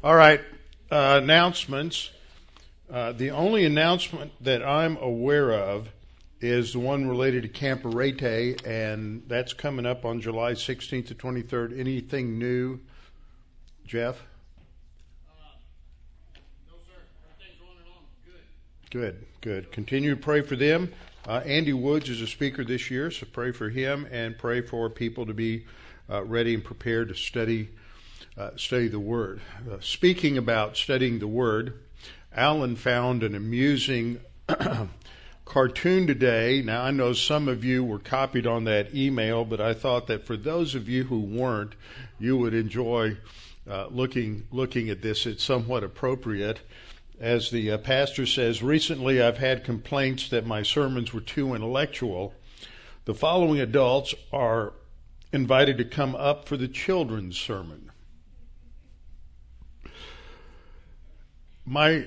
All right, announcements. The only announcement that I'm aware of is the one related to Camp Arete, and that's coming up on July 16th to 23rd. Anything new, Jeff? No, sir. Everything's going along. Good. Continue to pray for them. Andy Woods is a speaker this year, so pray for him and pray for people to be ready and prepared to study the Word. Speaking about studying the Word, Alan found an amusing cartoon today. Now, I know some of you were copied on that email, but I thought that for those of you who weren't, you would enjoy looking at this. It's somewhat appropriate. As the pastor says, recently I've had complaints that my sermons were too intellectual. The following adults are invited to come up for the children's sermon. My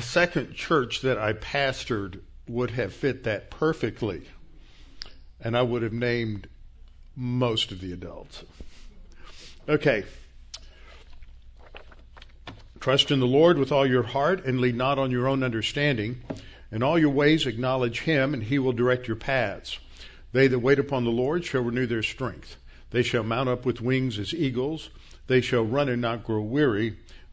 second church that I pastored would have fit that perfectly, and I would have named most of the adults. Okay. Trust in the Lord with all your heart and lean not on your own understanding. In all your ways acknowledge him, and he will direct your paths. They that wait upon the Lord shall renew their strength. They shall mount up with wings as eagles. They shall run and not grow weary.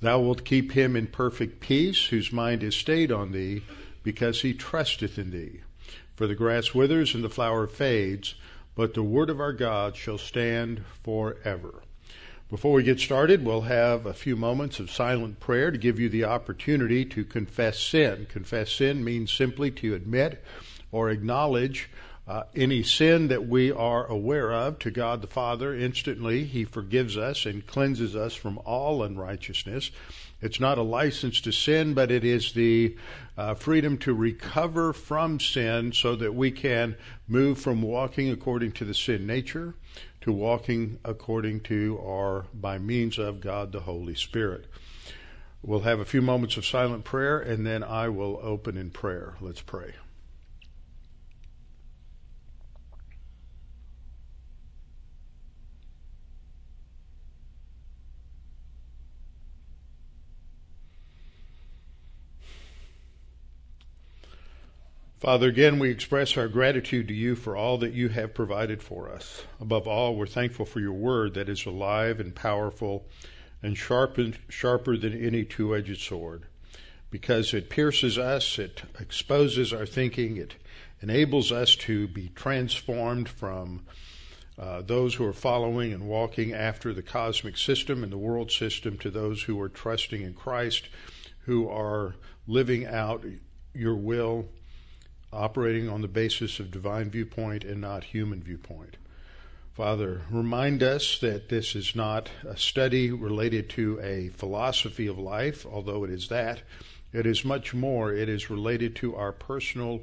Thou wilt keep him in perfect peace, whose mind is stayed on thee, because he trusteth in thee. For the grass withers and the flower fades, but the word of our God shall stand forever. Before we get started, we'll have a few moments of silent prayer to give you the opportunity to confess sin. Confess sin means simply to admit or acknowledge any sin that we are aware of to God the Father. Instantly, he forgives us and cleanses us from all unrighteousness. It's not a license to sin, but it is the freedom to recover from sin so that we can move from walking according to the sin nature to walking according to or by means of God the Holy Spirit. We'll have a few moments of silent prayer, and then I will open in prayer. Let's pray. Father, again, we express our gratitude to you for all that you have provided for us. Above all, we're thankful for your word that is alive and powerful and sharper than any two-edged sword. Because it pierces us, it exposes our thinking, it enables us to be transformed from those who are following and walking after the cosmic system and the world system to those who are trusting in Christ, who are living out your will, operating on the basis of divine viewpoint and not human viewpoint. Father, remind us that this is not a study related to a philosophy of life, although it is that. It is much more. It is related to our personal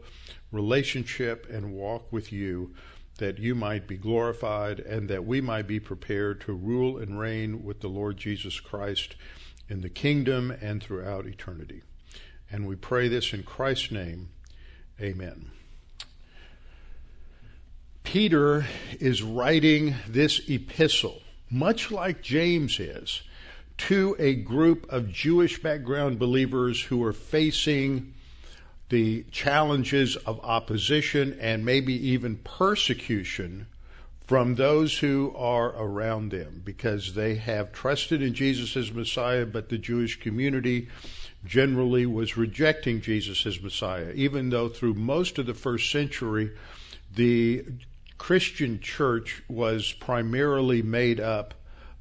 relationship and walk with you, that you might be glorified and that we might be prepared to rule and reign with the Lord Jesus Christ in the kingdom and throughout eternity. And we pray this in Christ's name. Amen. Peter is writing this epistle, much like James is, to a group of Jewish background believers who are facing the challenges of opposition and maybe even persecution from those who are around them because they have trusted in Jesus as Messiah, but the Jewish community generally was rejecting Jesus as Messiah, even though through most of the first century, the Christian church was primarily made up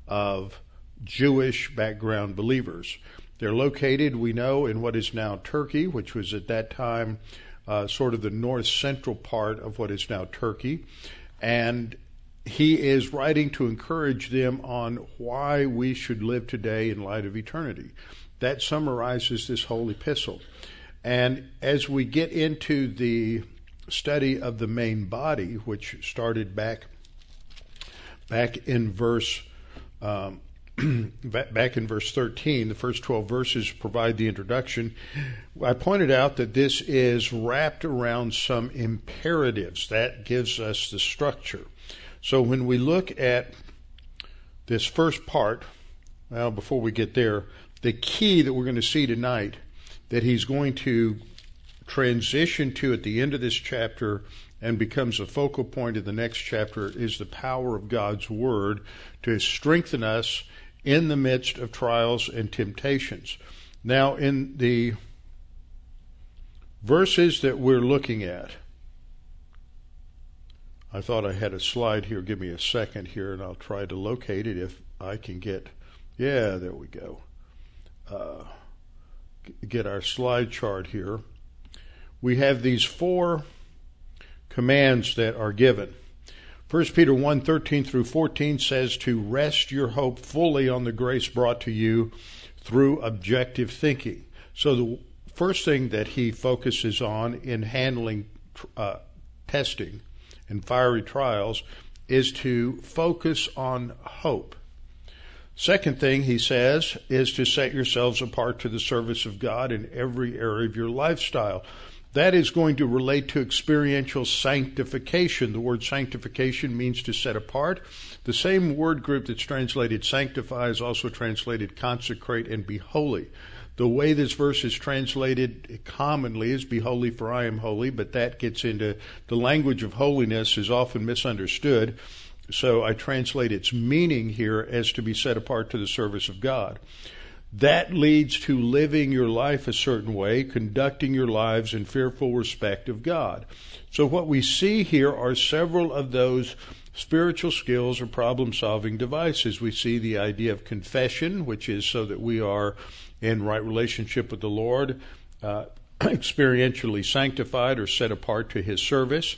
of Jewish background believers. They're located, we know, in what is now Turkey, which was at that time sort of the north central part of what is now Turkey. And he is writing to encourage them on why we should live today in light of eternity. That summarizes this whole epistle. And as we get into the study of the main body, which started back in verse back in verse 13, the first 12 verses provide the introduction. I pointed out that this is wrapped around some imperatives. That gives us the structure. So when we look at this first part, well, before we get there, the key that we're going to see tonight that he's going to transition to at the end of this chapter and becomes a focal point of the next chapter is the power of God's Word to strengthen us in the midst of trials and temptations. Now, in the verses that we're looking at, I thought I had a slide here. Give me a second here, and I'll try to locate it if I can get... Yeah, there we go. Get our slide chart here. We have these four commands that are given. 1 Peter 1:13 through 14 says to rest your hope fully on the grace brought to you through objective thinking. So the first thing that he focuses on in handling testing and fiery trials is to focus on hope. Second thing he says is to set yourselves apart to the service of God in every area of your lifestyle. That is going to relate to experiential sanctification. The word sanctification means to set apart. The same word group that's translated sanctify is also translated consecrate and be holy. The way this verse is translated commonly is be holy for I am holy, but that gets into the language of holiness is often misunderstood. So I translate its meaning here as to be set apart to the service of God. That leads to living your life a certain way, conducting your lives in fearful respect of God. So what we see here are several of those spiritual skills or problem-solving devices. We see the idea of confession, which is so that we are in right relationship with the Lord, experientially sanctified or set apart to His service.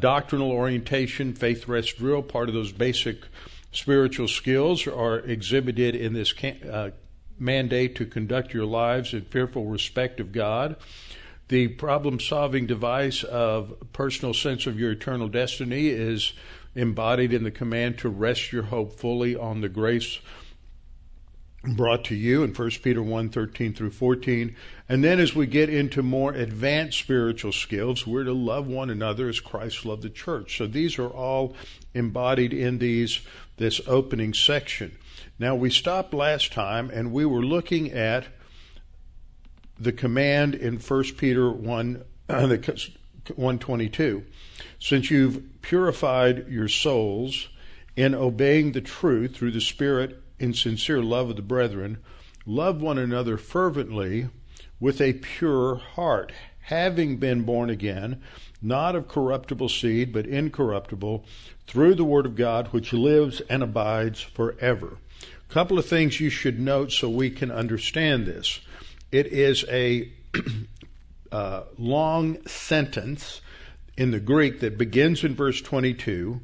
Doctrinal orientation, faith rest drill, part of those basic spiritual skills are exhibited in this mandate to conduct your lives in fearful respect of God. The problem-solving device of personal sense of your eternal destiny is embodied in the command to rest your hope fully on the grace brought to you in 1 Peter 1:13 through 14. And then as we get into more advanced spiritual skills, we're to love one another as Christ loved the church. So these are all embodied in this opening section. Now we stopped last time and we were looking at the command in 1 Peter 1:22. Since you've purified your souls in obeying the truth through the Spirit in sincere love of the brethren, love one another fervently with a pure heart, having been born again, not of corruptible seed, but incorruptible, through the word of God, which lives and abides forever. A couple of things you should note so we can understand this. It is a long sentence in the Greek that begins in verse 22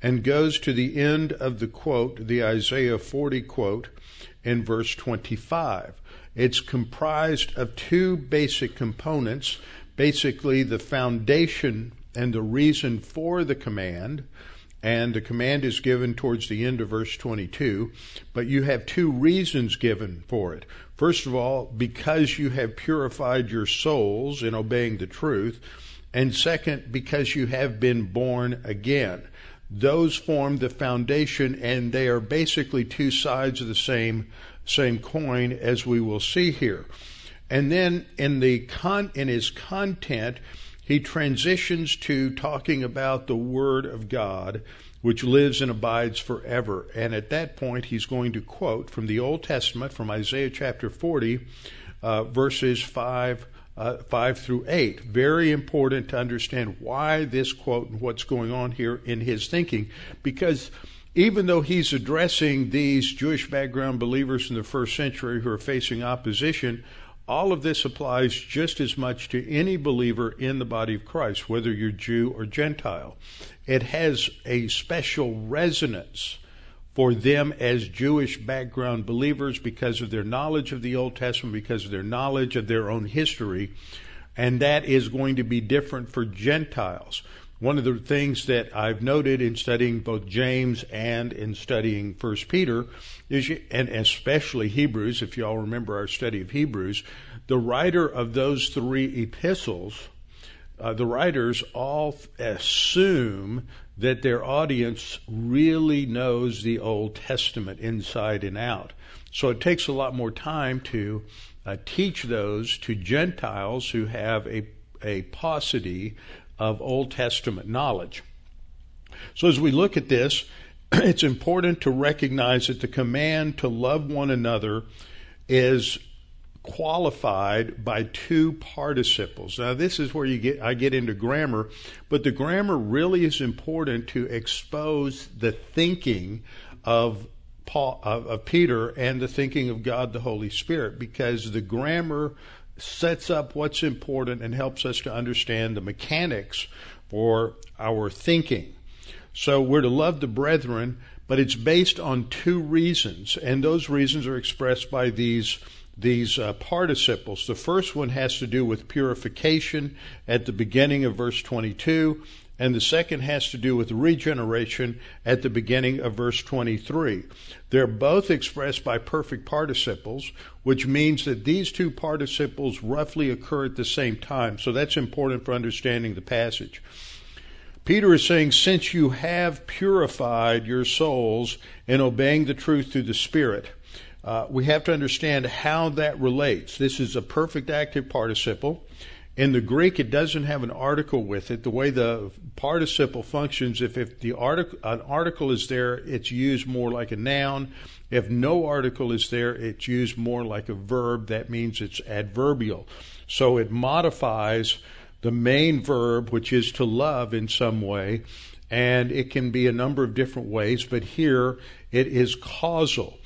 and goes to the end of the quote, the Isaiah 40 quote, in verse 25. It's comprised of two basic components, basically the foundation and the reason for the command, and the command is given towards the end of verse 22, but you have two reasons given for it. First of all, because you have purified your souls in obeying the truth, and second, because you have been born again. Those form the foundation, and they are basically two sides of the same coin, as we will see here. And then in his content, he transitions to talking about the Word of God, which lives and abides forever. And at that point, he's going to quote from the Old Testament, from Isaiah chapter 40, verses 5 through 8. Very important to understand why this quote and what's going on here in his thinking, because even though he's addressing these Jewish background believers in the first century who are facing opposition, all of this applies just as much to any believer in the body of Christ, whether you're Jew or Gentile. It has a special resonance for them as Jewish background believers because of their knowledge of the Old Testament, because of their knowledge of their own history, and that is going to be different for Gentiles. One of the things that I've noted in studying both James and in studying 1 Peter, is, and especially Hebrews, if you all remember our study of Hebrews, the writer of those three epistles, the writers all assume that their audience really knows the Old Testament inside and out. So it takes a lot more time to teach those to Gentiles who have a paucity of Old Testament knowledge. So as we look at this, it's important to recognize that the command to love one another is qualified by two participles. Now this is where I get into grammar, but the grammar really is important to expose the thinking of Paul, of Peter, and the thinking of God the Holy Spirit, because the grammar sets up what's important and helps us to understand the mechanics for our thinking. So we're to love the brethren, but it's based on two reasons, and those reasons are expressed by these participles. The first one has to do with purification at the beginning of verse 22, and the second has to do with regeneration at the beginning of verse 23. They're both expressed by perfect participles, which means that these two participles roughly occur at the same time. So that's important for understanding the passage. Peter is saying, since you have purified your souls in obeying the truth through the Spirit, we have to understand how that relates. This is a perfect active participle. In the Greek, it doesn't have an article with it. The way the participle functions, if the an article is there, it's used more like a noun. If no article is there, it's used more like a verb. That means it's adverbial. So it modifies the main verb, which is to love in some way, and it can be a number of different ways, but here it is causal.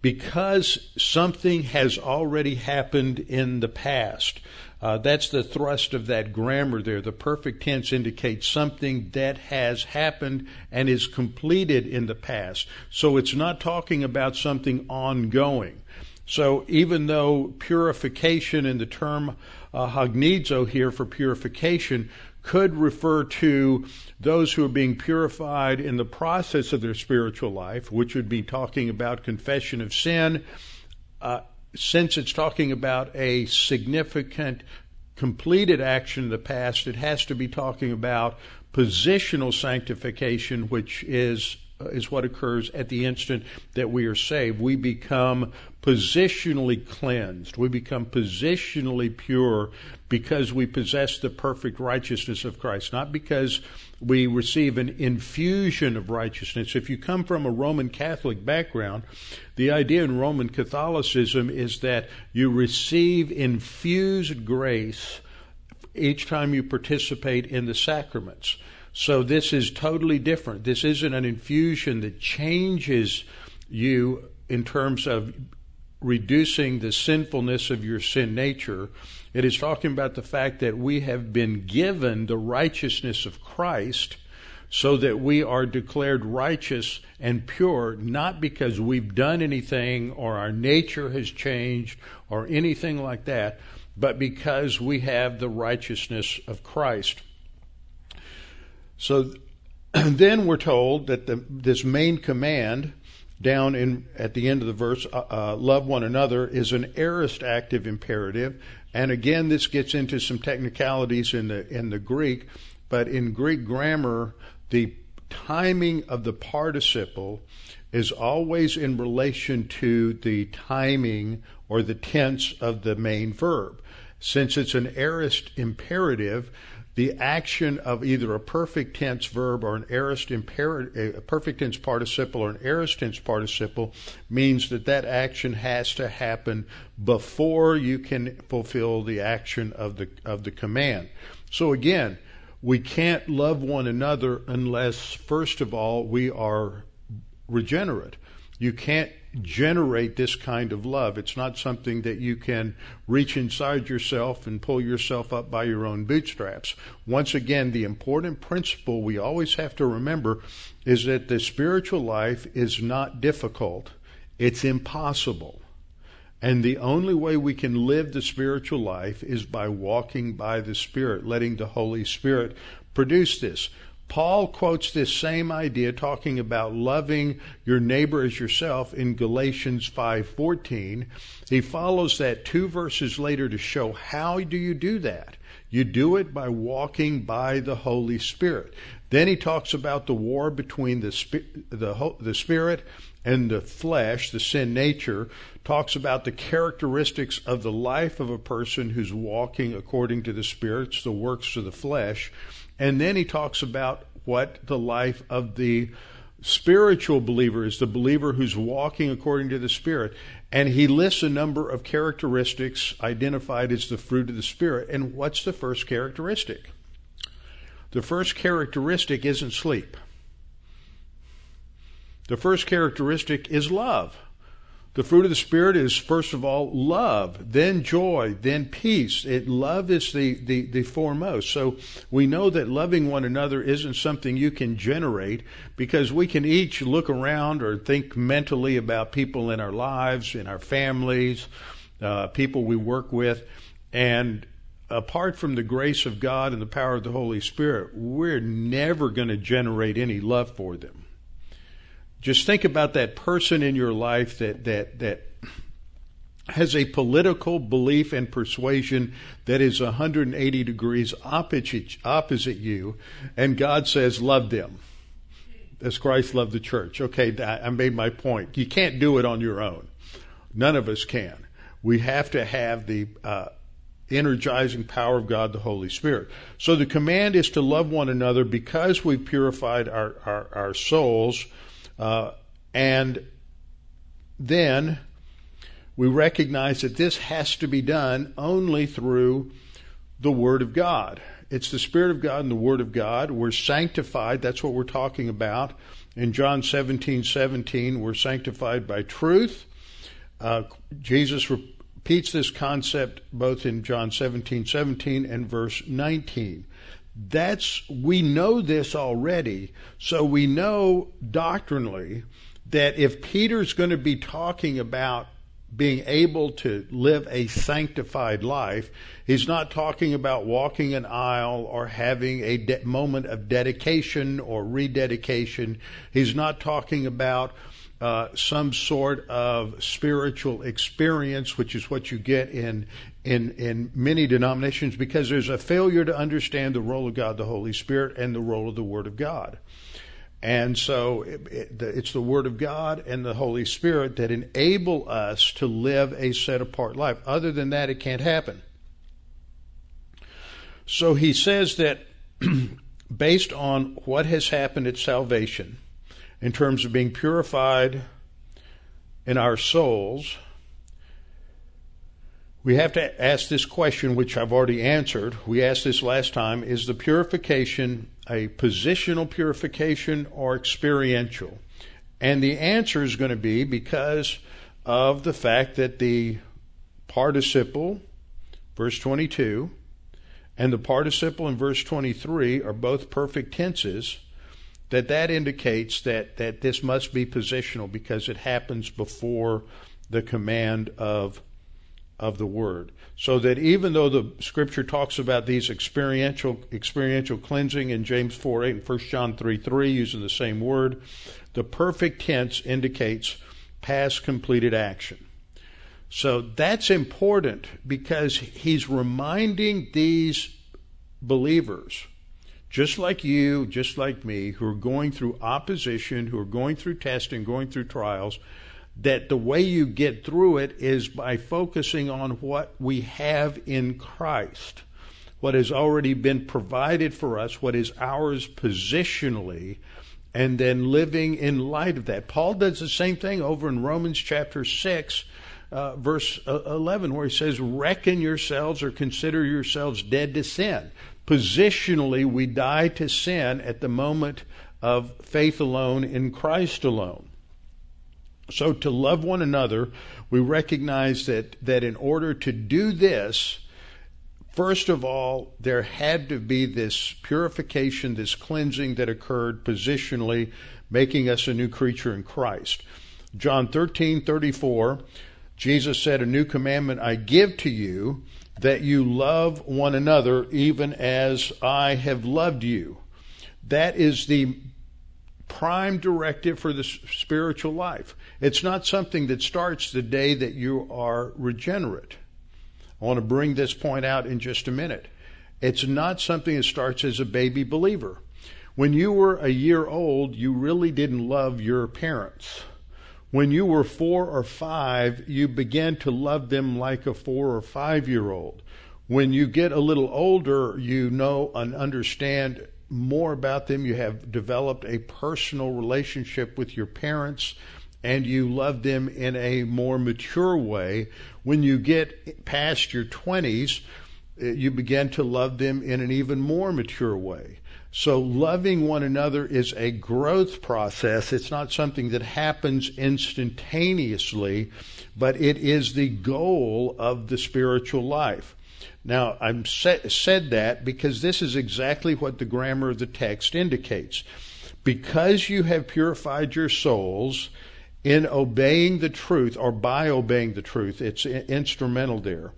Because something has already happened in the past. That's the thrust of that grammar there. The perfect tense indicates something that has happened and is completed in the past. So it's not talking about something ongoing. So even though purification and the term hagnizo here for purification could refer to those who are being purified in the process of their spiritual life, which would be talking about confession of sin, since it's talking about a significant completed action in the past, it has to be talking about positional sanctification, which is what occurs at the instant that we are saved. We become positionally cleansed. We become positionally pure because we possess the perfect righteousness of Christ, not because we receive an infusion of righteousness. If you come from a Roman Catholic background, the idea in Roman Catholicism is that you receive infused grace each time you participate in the sacraments. So this is totally different. This isn't an infusion that changes you in terms of reducing the sinfulness of your sin nature. It is talking about the fact that we have been given the righteousness of Christ so that we are declared righteous and pure, not because we've done anything or our nature has changed or anything like that, but because we have the righteousness of Christ. So then we're told that this main command down at the end of the verse, love one another, is an aorist active imperative. And again, this gets into some technicalities in the Greek, but in Greek grammar, the timing of the participle is always in relation to the timing or the tense of the main verb. Since it's an aorist imperative, the action of either a perfect tense verb or an aorist a perfect tense participle or an aorist tense participle means that action has to happen before you can fulfill the action of the command. So again, we can't love one another unless, first of all, we are regenerate. You can't generate this kind of love. It's not something that you can reach inside yourself and pull yourself up by your own bootstraps. Once again, the important principle we always have to remember is that the spiritual life is not difficult. It's impossible. And the only way we can live the spiritual life is by walking by the Spirit, letting the Holy Spirit produce this. Paul quotes this same idea talking about loving your neighbor as yourself in Galatians 5:14. He follows that 2 verses later to show how do you do that. You do it by walking by the Holy Spirit. Then he talks about the war between the Spirit and the flesh, the sin nature, talks about the characteristics of the life of a person who's walking according to the Spirit's, the works of the flesh. And then he talks about what the life of the spiritual believer is, the believer who's walking according to the Spirit. And he lists a number of characteristics identified as the fruit of the Spirit. And what's the first characteristic? The first characteristic isn't sleep. The first characteristic is love. The fruit of the Spirit is, first of all, love, then joy, then peace. Love is the foremost. So we know that loving one another isn't something you can generate, because we can each look around or think mentally about people in our lives, in our families, people we work with. And apart from the grace of God and the power of the Holy Spirit, we're never going to generate any love for them. Just think about that person in your life that has a political belief and persuasion that is 180 degrees opposite you, and God says, love them as Christ loved the church. Okay, I made my point. You can't do it on your own. None of us can. We have to have the energizing power of God, the Holy Spirit. So the command is to love one another because we've purified our souls. And then we recognize that this has to be done only through the Word of God. It's the Spirit of God and the Word of God. We're sanctified. That's what we're talking about. In John 17:17, we're sanctified by truth. Jesus repeats this concept both in John 17:17 and verse 19. We know this already, so we know doctrinally that if Peter's going to be talking about being able to live a sanctified life, he's not talking about walking an aisle or having a moment of dedication or rededication. He's not talking about some sort of spiritual experience, which is what you get in many denominations, because there's a failure to understand the role of God, the Holy Spirit, and the role of the Word of God. And so it's the Word of God and the Holy Spirit that enable us to live a set-apart life. Other than that, it can't happen. So he says that based on what has happened at salvation, in terms of being purified in our souls, we have to ask this question, which I've already answered. We asked this last time. Is the purification a positional purification or experiential? And the answer is going to be, because of the fact that the participle, verse 22, and the participle in verse 23 are both perfect tenses, that indicates that this must be positional, because it happens before the command of the Word. So that even though the Scripture talks about these experiential cleansing in James 4:8 and 1 John 3:3 using the same word, the perfect tense indicates past completed action. So that's important, because he's reminding these believers, just like you, just like me, who are going through opposition, who are going through testing, going through trials, that the way you get through it is by focusing on what we have in Christ, what has already been provided for us, what is ours positionally, and then living in light of that. Paul does the same thing over in Romans chapter 6, verse 11, where he says, reckon yourselves or consider yourselves dead to sin. Positionally, we die to sin at the moment of faith alone in Christ alone. So to love one another, we recognize that in order to do this, first of all, there had to be this purification, this cleansing that occurred positionally, making us a new creature in Christ. John 13:34, Jesus said, "A new commandment I give to you, that you love one another even as I have loved you." That is the prime directive for the spiritual life. It's not something that starts the day that you are regenerate. I want to bring this point out in just a minute. It's not something that starts as a baby believer. When you were a year old, you really didn't love your parents. When you were 4 or 5, you began to love them like a 4 or 5-year-old. When you get a little older, you know and understand more about them. You have developed a personal relationship with your parents, and you love them in a more mature way. When you get past your 20s, you begin to love them in an even more mature way. So loving one another is a growth process. It's not something that happens instantaneously, but it is the goal of the spiritual life. Now, I've said that because this is exactly what the grammar of the text indicates. Because you have purified your souls in obeying the truth, or by obeying the truth, it's instrumental there.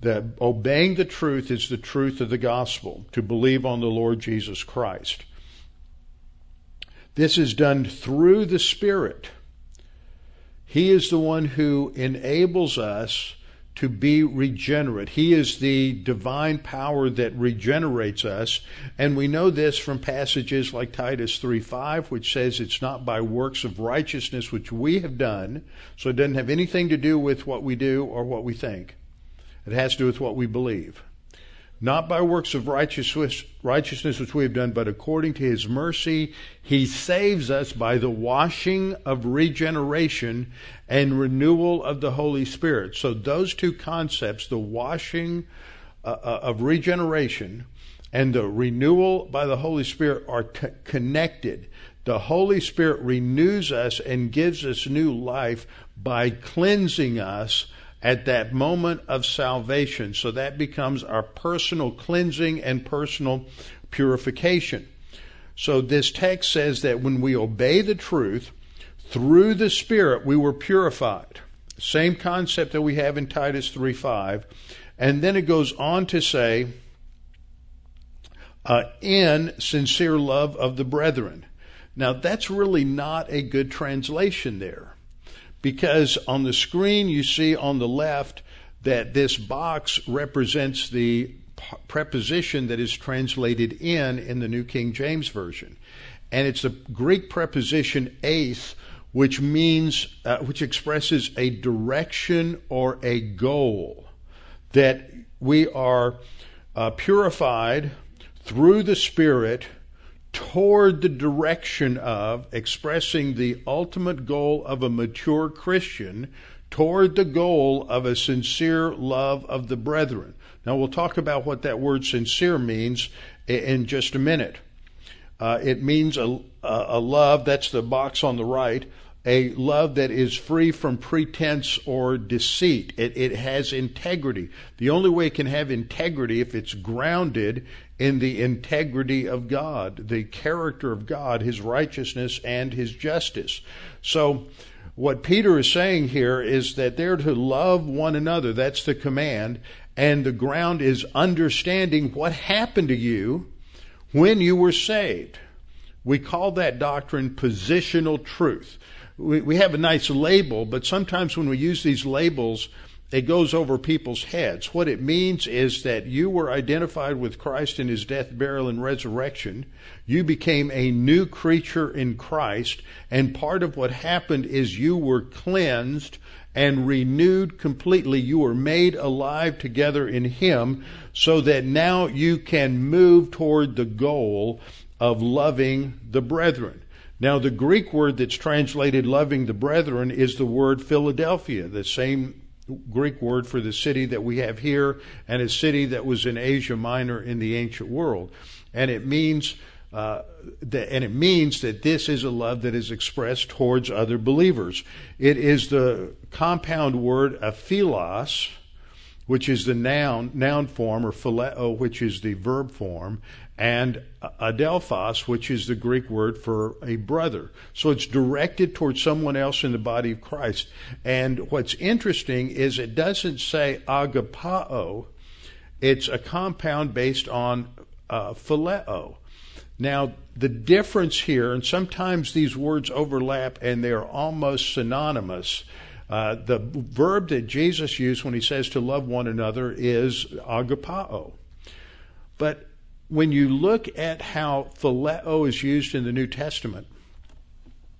That obeying the truth is the truth of the gospel, to believe on the Lord Jesus Christ. This is done through the Spirit. He is the one who enables us to be regenerate. He is the divine power that regenerates us. And we know this from passages like Titus 3:5, which says it's not by works of righteousness which we have done. So it doesn't have anything to do with what we do or what we think. It has to do with what we believe. Not by works of righteousness which we have done, but according to his mercy, he saves us by the washing of regeneration and renewal of the Holy Spirit. So those two concepts, the washing of regeneration and the renewal by the Holy Spirit, are connected. The Holy Spirit renews us and gives us new life by cleansing us at that moment of salvation. So that becomes our personal cleansing and personal purification. So this text says that when we obey the truth through the Spirit, we were purified. Same concept that we have in Titus 3:5. And then it goes on to say, in sincere love of the brethren. Now that's really not a good translation there. Because on the screen you see on the left that this box represents the preposition that is translated in the New King James Version. And it's the Greek preposition eis, which means, which expresses a direction or a goal. That we are purified through the Spirit toward the direction of, expressing the ultimate goal of a mature Christian, toward the goal of a sincere love of the brethren. Now we'll talk about what that word sincere means in just a minute. It means a love, that's the box on the right, a love that is free from pretense or deceit. It has integrity. The only way it can have integrity if it's grounded in the integrity of God, the character of God, his righteousness and his justice. So what Peter is saying here is that they're to love one another. That's the command. And the ground is understanding what happened to you when you were saved. We call that doctrine positional truth. We have a nice label, but sometimes when we use these labels, it goes over people's heads. What it means is that you were identified with Christ in his death, burial, and resurrection. You became a new creature in Christ, and part of what happened is you were cleansed and renewed completely. You were made alive together in him, so that now you can move toward the goal of loving the brethren. Now, the Greek word that's translated loving the brethren is the word Philadelphia, the same Greek word for the city that we have here, and a city that was in Asia Minor in the ancient world. And it means and it means that this is a love that is expressed towards other believers. It is the compound word aphilos, which is the noun form, or phileo, which is the verb form, and adelphos, which is the Greek word for a brother. So it's directed towards someone else in the body of Christ. And what's interesting is it doesn't say agapao. It's a compound based on phileo. Now, the difference here, and sometimes these words overlap and they are almost synonymous. The verb that Jesus used when he says to love one another is agapao. But when you look at how phileo is used in the New Testament,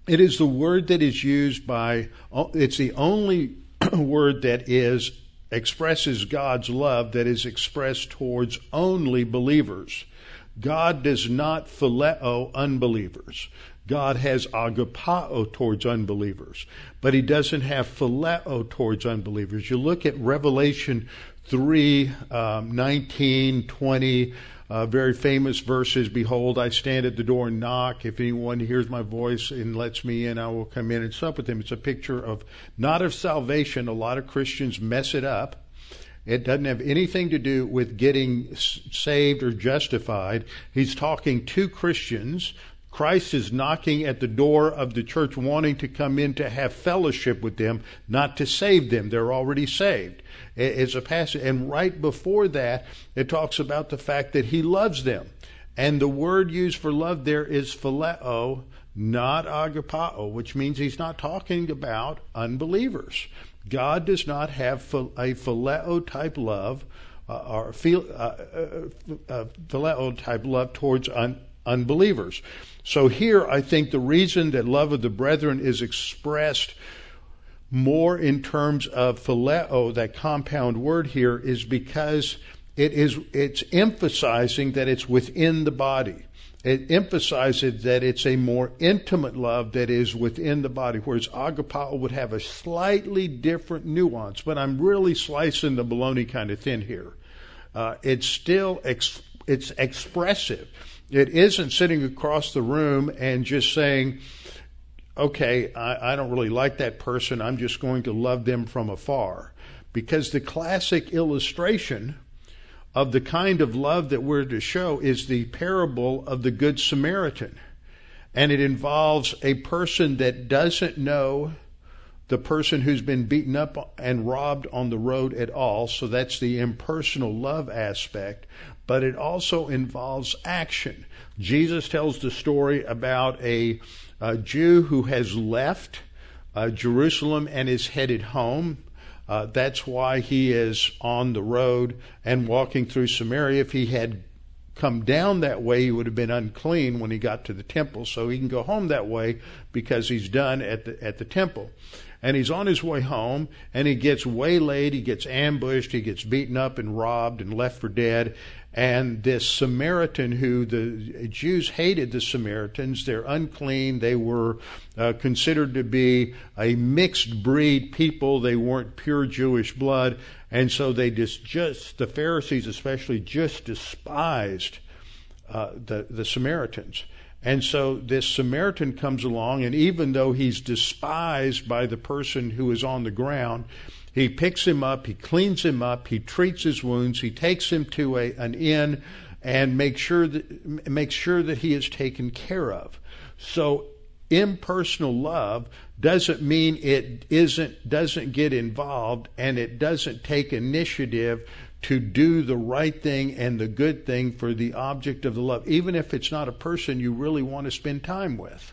it is the word that is used by, it's the only word that is expresses God's love that is expressed towards only believers. God does not phileo unbelievers. God has agapao towards unbelievers, but he doesn't have phileo towards unbelievers. You look at Revelation 3, 19, 20, very famous verses. Behold, I stand at the door and knock. If anyone hears my voice and lets me in, I will come in and sup with him. It's a picture of, not of salvation. A lot of Christians mess it up. It doesn't have anything to do with getting saved or justified. He's talking to Christians. Christ is knocking at the door of the church, wanting to come in to have fellowship with them, not to save them. They're already saved. It's a passage. And right before that, it talks about the fact that he loves them. And the word used for love there is phileo, not agapao, which means he's not talking about unbelievers. God does not have a phileo type love, or phileo type love towards unbelievers. So here, I think the reason that love of the brethren is expressed more in terms of phileo, that compound word here, is because it's emphasizing that it's within the body. It emphasizes that it's a more intimate love that is within the body, whereas agapao would have a slightly different nuance. But I'm really slicing the bologna kind of thin here. It's still it's expressive. It isn't sitting across the room and just saying, okay, I don't really like that person. I'm just going to love them from afar. Because the classic illustration of the kind of love that we're to show is the parable of the Good Samaritan. And it involves a person that doesn't know the person who's been beaten up and robbed on the road at all. So that's the impersonal love aspect. But it also involves action. Jesus tells the story about a Jew who has left Jerusalem and is headed home. That's why he is on the road and walking through Samaria. If he had come down that way, he would have been unclean when he got to the temple. So he can go home that way because he's done at the temple. And he's on his way home, and he gets waylaid, he gets ambushed, he gets beaten up and robbed and left for dead. And this Samaritan, who the Jews hated the Samaritans, they're unclean, they were considered to be a mixed breed people, they weren't pure Jewish blood, and so they the Pharisees especially just despised the Samaritans. And so this Samaritan comes along, and even though he's despised by the person who is on the ground, he picks him up, he cleans him up, he treats his wounds, he takes him to an inn and makes sure that he is taken care of. So impersonal love doesn't mean doesn't get involved, and it doesn't take initiative to do the right thing and the good thing for the object of the love, even if it's not a person you really want to spend time with,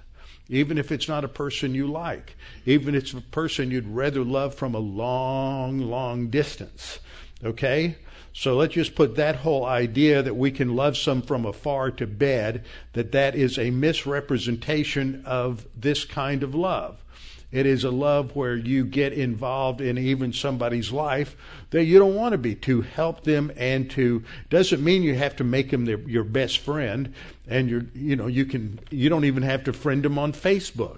even if it's not a person you like, even if it's a person you'd rather love from a long, long distance, okay? So let's just put that whole idea that we can love some from afar to bed, that is a misrepresentation of this kind of love. It is a love where you get involved in even somebody's life that you don't want to be, to help them, and to, doesn't mean you have to make them your best friend, and you don't even have to friend them on Facebook.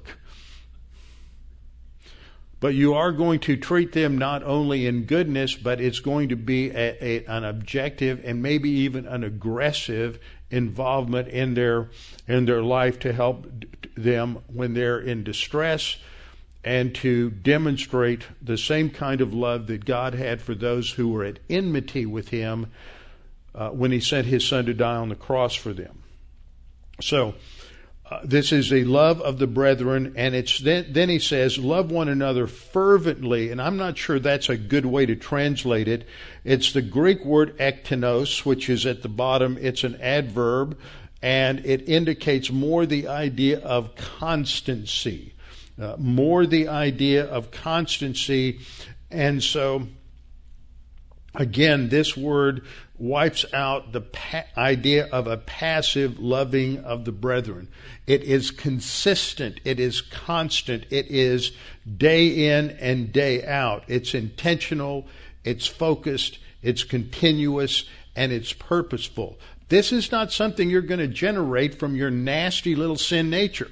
But you are going to treat them not only in goodness, but it's going to be an objective and maybe even an aggressive involvement in their life to help them when they're in distress, and to demonstrate the same kind of love that God had for those who were at enmity with him when he sent his son to die on the cross for them. So this is a love of the brethren, and it's then he says, love one another fervently, and I'm not sure that's a good way to translate it. It's the Greek word ektenos, which is at the bottom. It's an adverb, and it indicates more the idea of constancy. And so, again, this word wipes out the idea of a passive loving of the brethren. It is consistent. It is constant. It is day in and day out. It's intentional. It's focused. It's continuous. And it's purposeful. This is not something you're going to generate from your nasty little sin nature.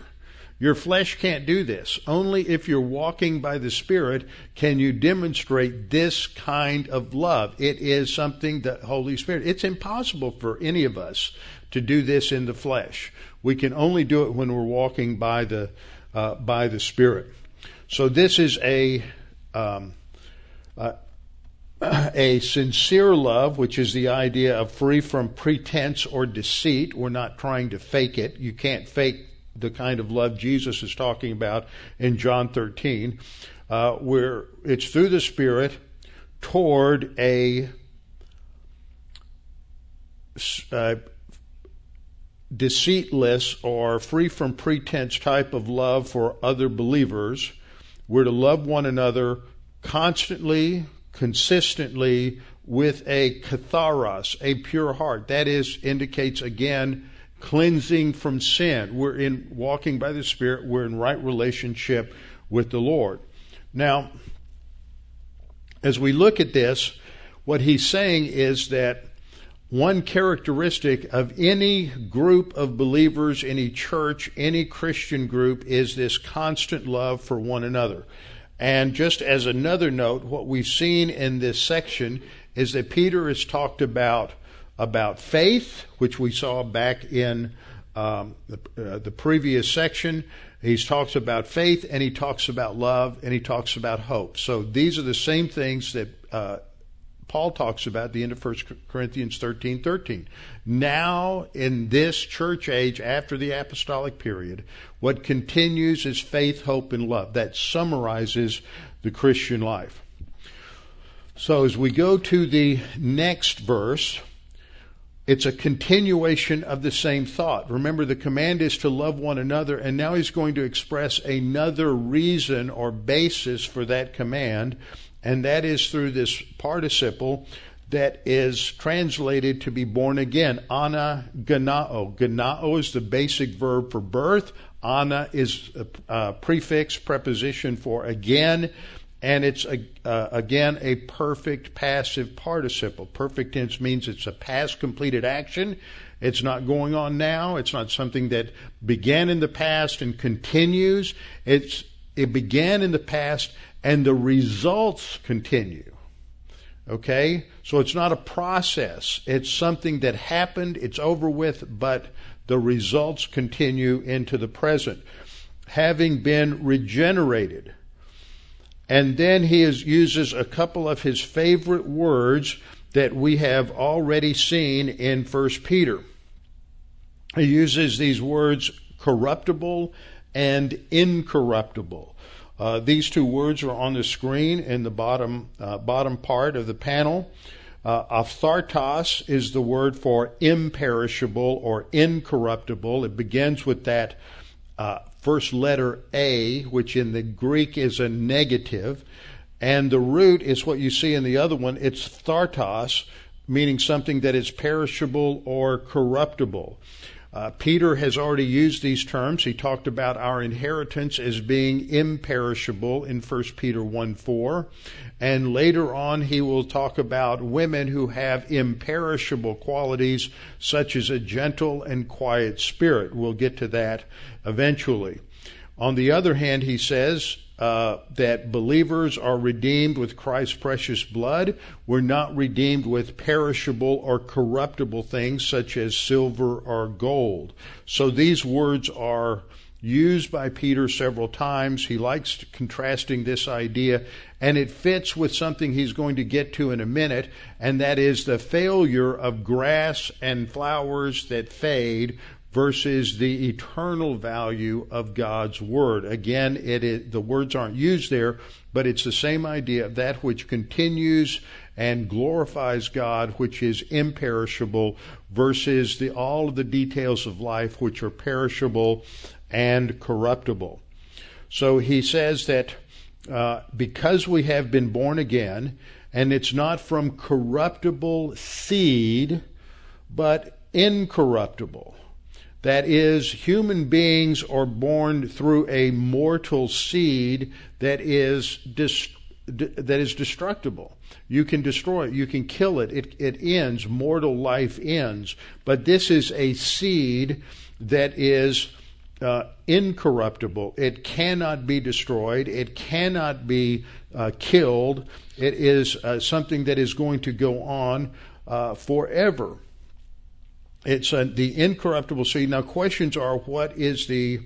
Your flesh can't do this. Only if you're walking by the Spirit can you demonstrate this kind of love. It is something that Holy Spirit. It's impossible for any of us to do this in the flesh. We can only do it when we're walking by the Spirit. So this is a sincere love, which is the idea of free from pretense or deceit. We're not trying to fake it. You can't fake the kind of love Jesus is talking about in John 13, where it's through the Spirit toward a deceitless or free from pretense type of love for other believers. We're to love one another constantly, consistently, with a katharos, a pure heart. That is, indicates again, cleansing from sin. We're in walking by the Spirit. We're in right relationship with the Lord. Now, as we look at this, what he's saying is that one characteristic of any group of believers, any church, any Christian group, is this constant love for one another. And just as another note, what we've seen in this section is that Peter has talked about faith, which we saw back in the previous section. He talks about faith, and he talks about love, and he talks about hope. So these are the same things that Paul talks about at the end of 1 Corinthians 13:13. Now, in this church age, after the apostolic period, what continues is faith, hope, and love. That summarizes the Christian life. So as we go to the next verse, it's a continuation of the same thought. Remember, the command is to love one another, and now he's going to express another reason or basis for that command, and that is through this participle that is translated to be born again, ana ganao. Ganao is the basic verb for birth. Ana is a prefix, preposition for again, and it's, again, a perfect passive participle. Perfect tense means it's a past completed action. It's not going on now. It's not something that began in the past and continues. It began in the past, and the results continue. Okay? So it's not a process. It's something that happened. It's over with, but the results continue into the present. Having been regenerated. And then he uses a couple of his favorite words that we have already seen in 1 Peter. He uses these words, corruptible and incorruptible. These two words are on the screen in the bottom part of the panel. Aphthartos is the word for imperishable or incorruptible. It begins with that first letter A, which in the Greek is a negative, and the root is what you see in the other one. It's thartos, meaning something that is perishable or corruptible. Peter has already used these terms. He talked about our inheritance as being imperishable in 1 Peter 1:4, and later on he will talk about women who have imperishable qualities, such as a gentle and quiet spirit. We'll get to that eventually. On the other hand, he says that believers are redeemed with Christ's precious blood. We're not redeemed with perishable or corruptible things such as silver or gold. So these words are used by Peter several times. He likes contrasting this idea, and it fits with something he's going to get to in a minute, and that is the failure of grass and flowers that fade versus the eternal value of God's word. Again, the words aren't used there, but it's the same idea of that which continues and glorifies God, which is imperishable, versus all of the details of life which are perishable and corruptible. So he says that because we have been born again, and it's not from corruptible seed, but incorruptible. That is, human beings are born through a mortal seed that is destructible. You can destroy it. You can kill it. It ends. Mortal life ends. But this is a seed that is incorruptible. It cannot be destroyed. It cannot be killed. It is something that is going to go on forever. It's the incorruptible seed. Now, questions are: what is the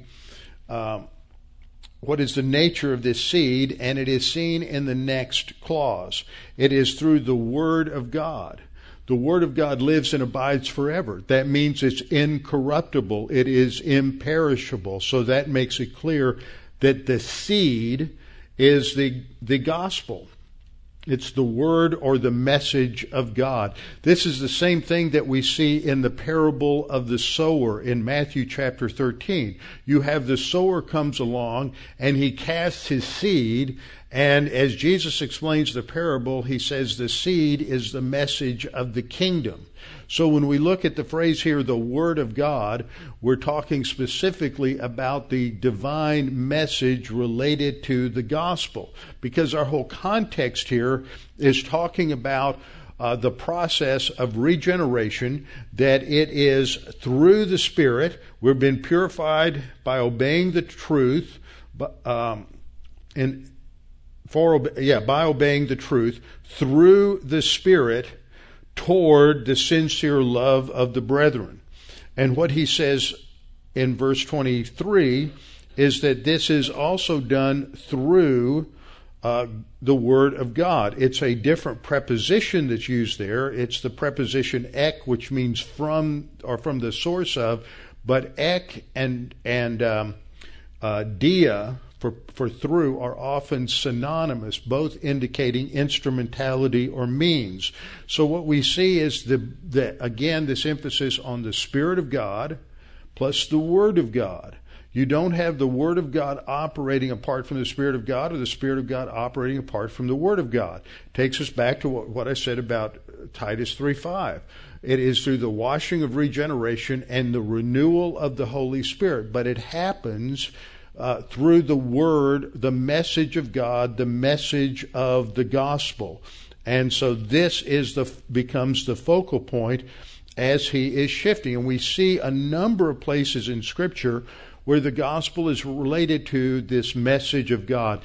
nature of this seed? And it is seen in the next clause. It is through the Word of God. The Word of God lives and abides forever. That means it's incorruptible. It is imperishable. So that makes it clear that the seed is the gospel. It's the word or the message of God. This is the same thing that we see in the parable of the sower in Matthew chapter 13. You have the sower comes along and he casts his seed, and as Jesus explains the parable, he says the seed is the message of the kingdom. So when we look at the phrase here, the Word of God, we're talking specifically about the divine message related to the gospel, because our whole context here is talking about the process of regeneration, that it is through the Spirit. We've been purified by obeying the truth, by obeying the truth through the Spirit, toward the sincere love of the brethren. And what he says in verse 23 is that this is also done through the Word of God. It's a different preposition that's used there. It's the preposition ek, which means from or from the source of, but ek and dia for through are often synonymous, both indicating instrumentality or means. So what we see is again this emphasis on the Spirit of God plus the Word of God. You don't have the Word of God operating apart from the Spirit of God, or the Spirit of God operating apart from the Word of God. It takes us back to what I said about Titus 3:5. It is through the washing of regeneration and the renewal of the Holy Spirit, but it happens through the Word, the message of God, the message of the gospel. And so this is becomes the focal point as he is shifting. And we see a number of places in Scripture where the gospel is related to this message of God.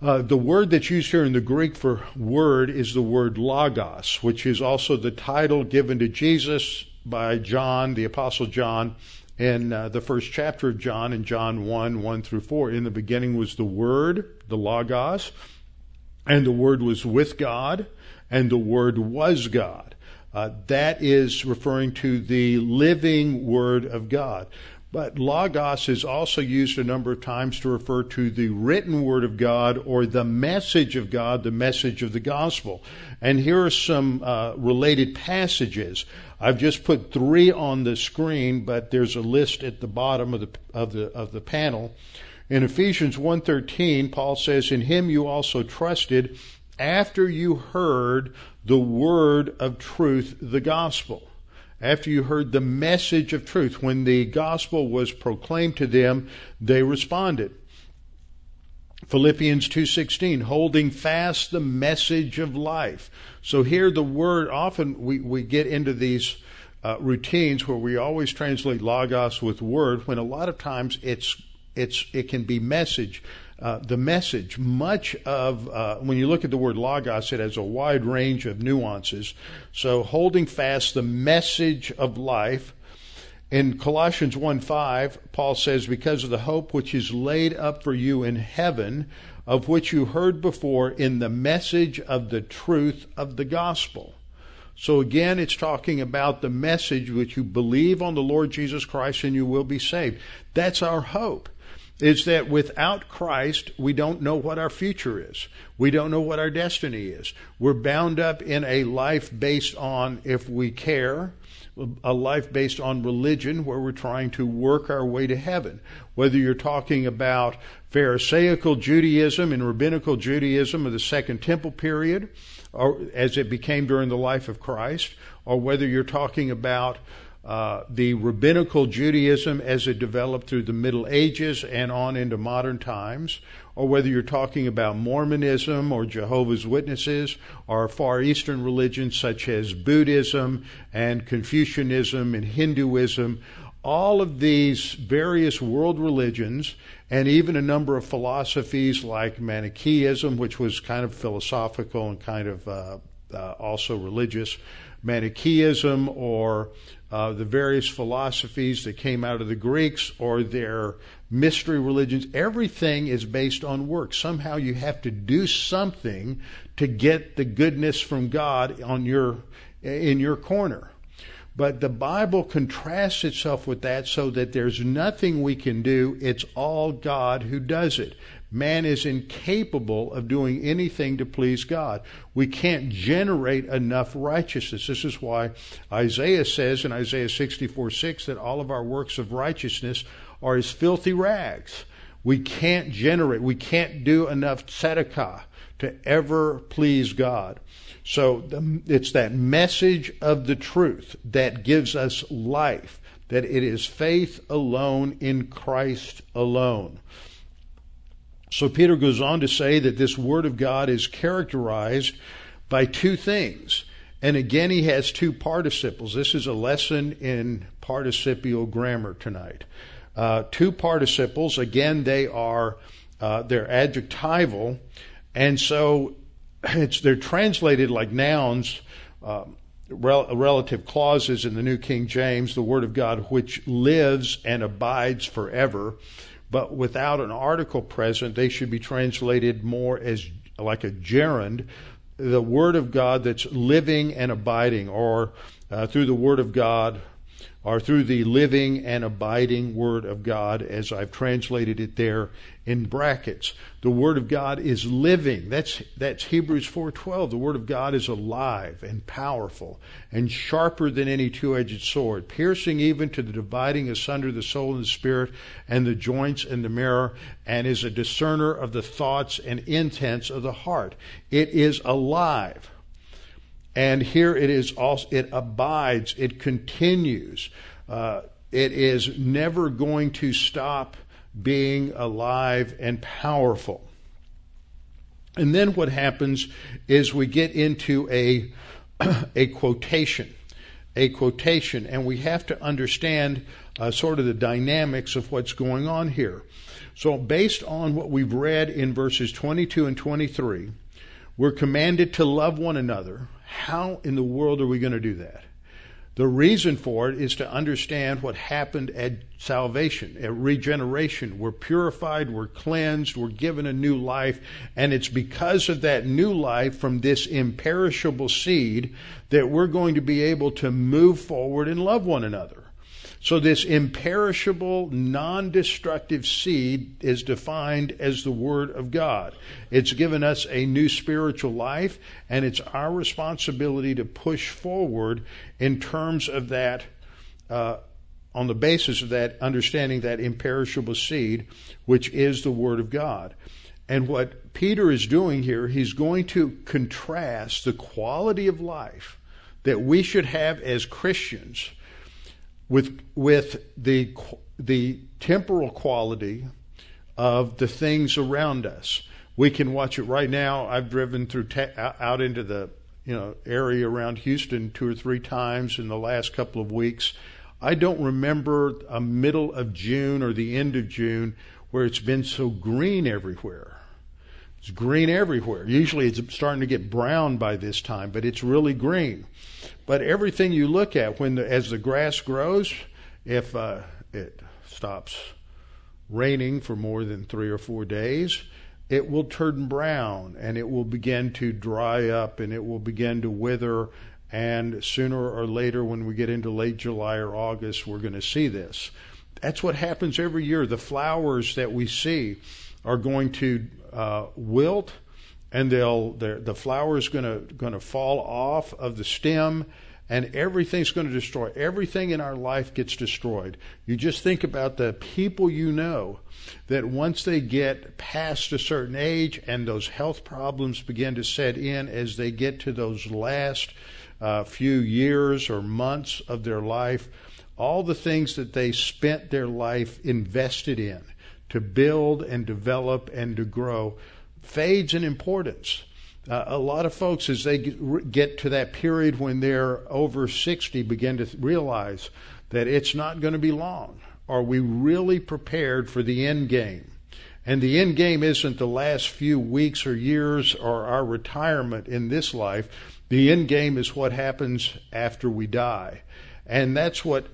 The word that's used here in the Greek for word is the word logos, which is also the title given to Jesus by John, the Apostle John, in the first chapter of John, in John 1:1-4, in the beginning was the Word, the Logos, and the Word was with God, and the Word was God. That is referring to the living Word of God. But Logos is also used a number of times to refer to the written Word of God, or the message of God, the message of the gospel. And here are some related passages. I've just put 3 on the screen, but there's a list at the bottom of the panel. In Ephesians 1:13, Paul says, "In him you also trusted, after you heard the word of truth, the gospel." After you heard the message of truth, when the gospel was proclaimed to them, they responded. Philippians 2:16, holding fast the message of life. So here the word, often we get into these routines where we always translate logos with word, when a lot of times it's It can be message. The message, much of, when you look at the word logos, it has a wide range of nuances. So holding fast the message of life. In Colossians 1:5, Paul says, because of the hope which is laid up for you in heaven, of which you heard before in the message of the truth of the gospel. So again, it's talking about the message which you believe on the Lord Jesus Christ and you will be saved. That's our hope. Is that without Christ, we don't know what our future is. We don't know what our destiny is. We're bound up in a life based on, if we care, a life based on religion where we're trying to work our way to heaven. Whether you're talking about Pharisaical Judaism and Rabbinical Judaism of the Second Temple period, or as it became during the life of Christ, or whether you're talking about the Rabbinical Judaism as it developed through the Middle Ages and on into modern times, or whether you're talking about Mormonism or Jehovah's Witnesses or Far Eastern religions such as Buddhism and Confucianism and Hinduism, all of these various world religions and even a number of philosophies like Manichaeism, which was kind of philosophical and kind of also religious, Manichaeism or the various philosophies that came out of the Greeks or their mystery religions, everything is based on work. Somehow you have to do something to get the goodness from God in your corner. But the Bible contrasts itself with that so that there's nothing we can do. It's all God who does it. Man is incapable of doing anything to please God. We can't generate enough righteousness. This is why Isaiah says in Isaiah 64:6 that all of our works of righteousness are as filthy rags. We can't generate, we can't do enough tzedakah to ever please God. So it's that message of the truth that gives us life, that it is faith alone in Christ alone. So Peter goes on to say that this word of God is characterized by two things. And again, he has two participles. This is a lesson in participial grammar tonight. Two participles, again, they are, they're adjectival. And so they're translated like nouns, relative clauses in the New King James, the word of God, which lives and abides forever. But without an article present, they should be translated more as like a gerund, the Word of God that's living and abiding, or through the Word of God, or through the living and abiding Word of God, as I've translated it there in brackets. The Word of God is living. That's Hebrews 4:12. The Word of God is alive and powerful and sharper than any two-edged sword, piercing even to the dividing asunder the soul and the spirit and the joints and the marrow, and is a discerner of the thoughts and intents of the heart. It is alive. And here it is also, it abides, it continues. It is never going to stop being alive and powerful. And then what happens is we get into a quotation, and we have to understand sort of the dynamics of what's going on here. So based on what we've read in verses 22 and 23, we're commanded to love one another. How in the world are we going to do that? The reason for it is to understand what happened at salvation, at regeneration. We're purified, we're cleansed, we're given a new life, and it's because of that new life from this imperishable seed that we're going to be able to move forward and love one another. So this imperishable, non-destructive seed is defined as the Word of God. It's given us a new spiritual life, and it's our responsibility to push forward in terms of that, on the basis of that, understanding that imperishable seed, which is the Word of God. And what Peter is doing here, he's going to contrast the quality of life that we should have as Christians with the temporal quality of the things around us. We can watch it right now. I've driven through out into the area around Houston 2 or 3 times in the last couple of weeks. I don't remember a middle of June or the end of June where it's been so green everywhere. It's green everywhere. Usually it's starting to get brown by this time, but it's really green. But everything you look at, as the grass grows, if it stops raining for more than 3 or 4 days, it will turn brown, and it will begin to dry up, and it will begin to wither, and sooner or later, when we get into late July or August, we're going to see this. That's what happens every year. The flowers that we see are going to wilt, and the flower's going to fall off of the stem, and everything's going to destroy. Everything in our life gets destroyed. You just think about the people you know that once they get past a certain age and those health problems begin to set in as they get to those last few years or months of their life, all the things that they spent their life invested in to build and develop and to grow fades in importance. A lot of folks, as they get to that period when they're over 60, begin to realize that it's not going to be long. Are we really prepared for the end game? And the end game isn't the last few weeks or years or our retirement in this life. The end game is what happens after we die. And that's what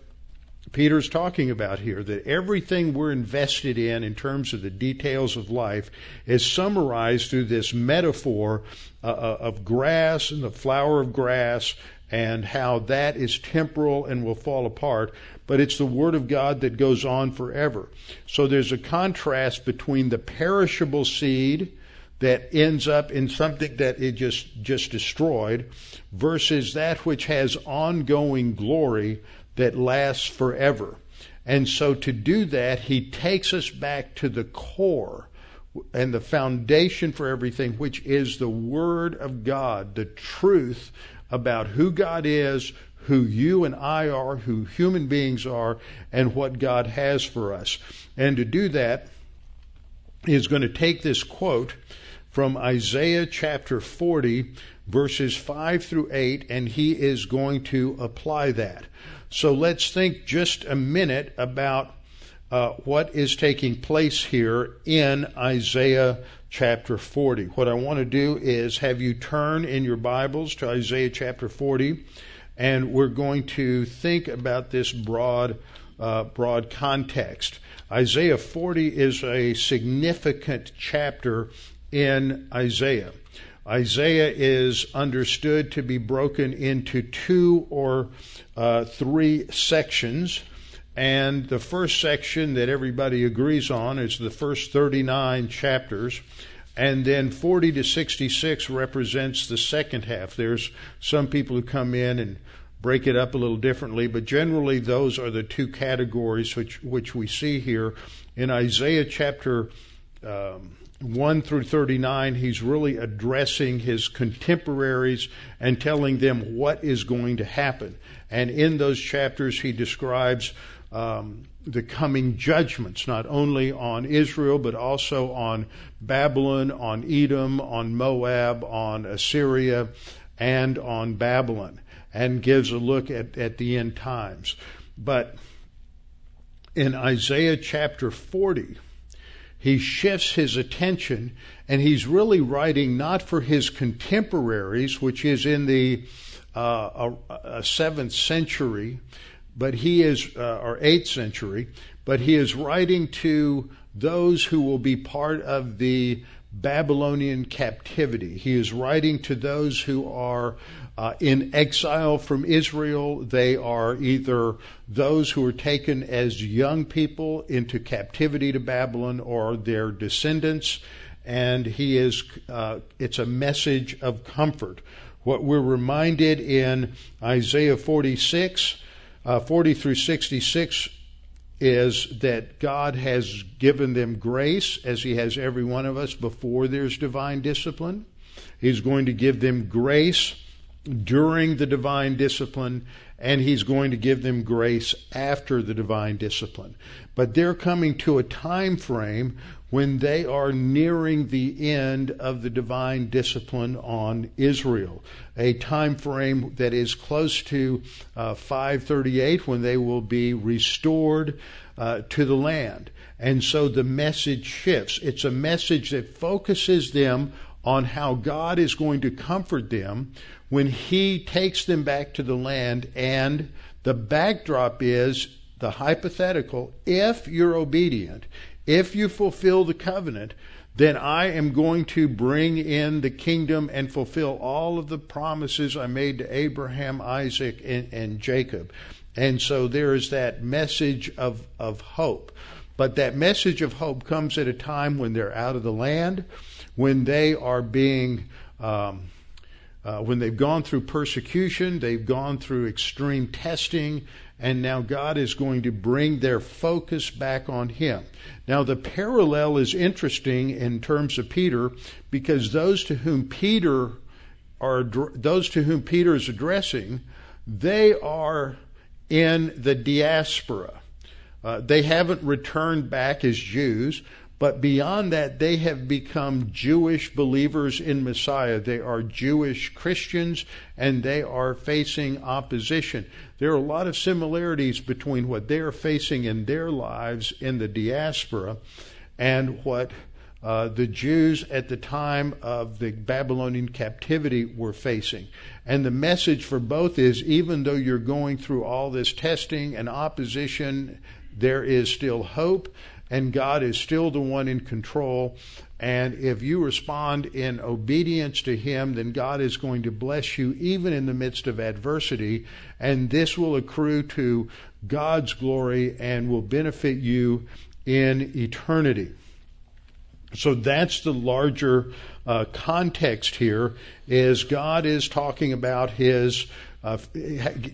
Peter's talking about here, that everything we're invested in terms of the details of life is summarized through this metaphor of grass and the flower of grass and how that is temporal and will fall apart, but it's the Word of God that goes on forever. So there's a contrast between the perishable seed that ends up in something that it just destroyed versus that which has ongoing glory that lasts forever. And so to do that, he takes us back to the core and the foundation for everything, which is the Word of God, the truth about who God is, who you and I are, who human beings are, and what God has for us. And to do that, he's going to take this quote from Isaiah chapter 40, verses 5 through 8, and he is going to apply that. So let's think just a minute about what is taking place here in Isaiah chapter 40. What I want to do is have you turn in your Bibles to Isaiah chapter 40, and we're going to think about this broad context. Isaiah 40 is a significant chapter in Isaiah. Isaiah is understood to be broken into two or three sections, and the first section that everybody agrees on is the first 39 chapters, and then 40 to 66 represents the second half. There's some people who come in and break it up a little differently, but generally those are the two categories which we see here. In Isaiah chapter 1 through 39, he's really addressing his contemporaries and telling them what is going to happen. And in those chapters, he describes the coming judgments, not only on Israel, but also on Babylon, on Edom, on Moab, on Assyria, and on Babylon, and gives a look at the end times. But in Isaiah chapter 40, he shifts his attention, and he's really writing not for his contemporaries, which is in the 7th century, but he is or 8th century, but he is writing to those who will be part of the Babylonian captivity. He is writing to those who are in exile from Israel. They are either those who are taken as young people into captivity to Babylon or their descendants, and he is it's a message of comfort. What we're reminded in Isaiah 40 through 66 is that God has given them grace, as he has every one of us before there's divine discipline. He's going to give them grace during the divine discipline, and he's going to give them grace after the divine discipline. But they're coming to a time frame when they are nearing the end of the divine discipline on Israel, a time frame that is close to 538, when they will be restored to the land. And so the message shifts. It's a message that focuses them on how God is going to comfort them when he takes them back to the land. And the backdrop is the hypothetical: if you're obedient, if you fulfill the covenant, then I am going to bring in the kingdom and fulfill all of the promises I made to Abraham, Isaac, and Jacob. And so there is that message of hope. But that message of hope comes at a time when they're out of the land, when they are being, when they've gone through persecution, they've gone through extreme testing, and now God is going to bring their focus back on him. Now the parallel is interesting in terms of Peter, because those to whom Peter is addressing, they are in the diaspora. They haven't returned back as Jews, but beyond that, they have become Jewish believers in Messiah. They are Jewish Christians, and they are facing opposition. There are a lot of similarities between what they are facing in their lives in the diaspora and what the Jews at the time of the Babylonian captivity were facing. And the message for both is, even though you're going through all this testing and opposition, there is still hope, and God is still the one in control. And if you respond in obedience to him, then God is going to bless you even in the midst of adversity. And this will accrue to God's glory and will benefit you in eternity. So that's the larger context here, is God is talking about his,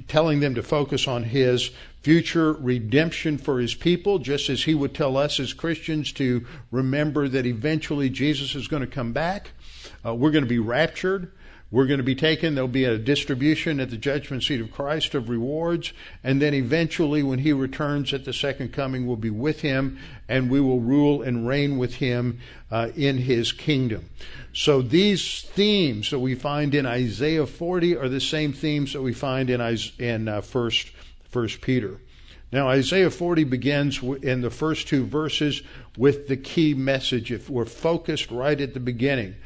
telling them to focus on his future redemption for his people, just as he would tell us as Christians to remember that eventually Jesus is going to come back. We're going to be raptured. We're going to be taken. There'll be a distribution at the judgment seat of Christ of rewards. And then eventually, when he returns at the second coming, we'll be with him, and we will rule and reign with him in his kingdom. So these themes that we find in Isaiah 40 are the same themes that we find in 1 Peter. Now, Isaiah 40 begins in the first two verses with the key message. If we're focused right at the beginning,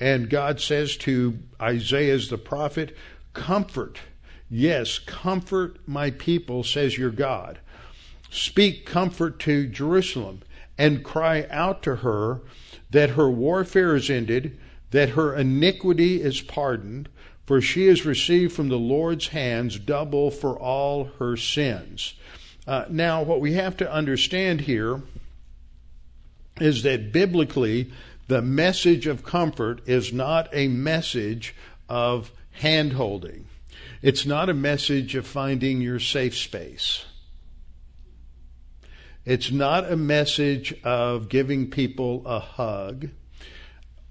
and God says to Isaiah as the prophet, "Comfort, yes, comfort my people, says your God. Speak comfort to Jerusalem, and cry out to her that her warfare is ended, that her iniquity is pardoned, for she has received from the Lord's hands double for all her sins." Now, what we have to understand here is that biblically, the message of comfort is not a message of hand-holding. It's not a message of finding your safe space. It's not a message of giving people a hug.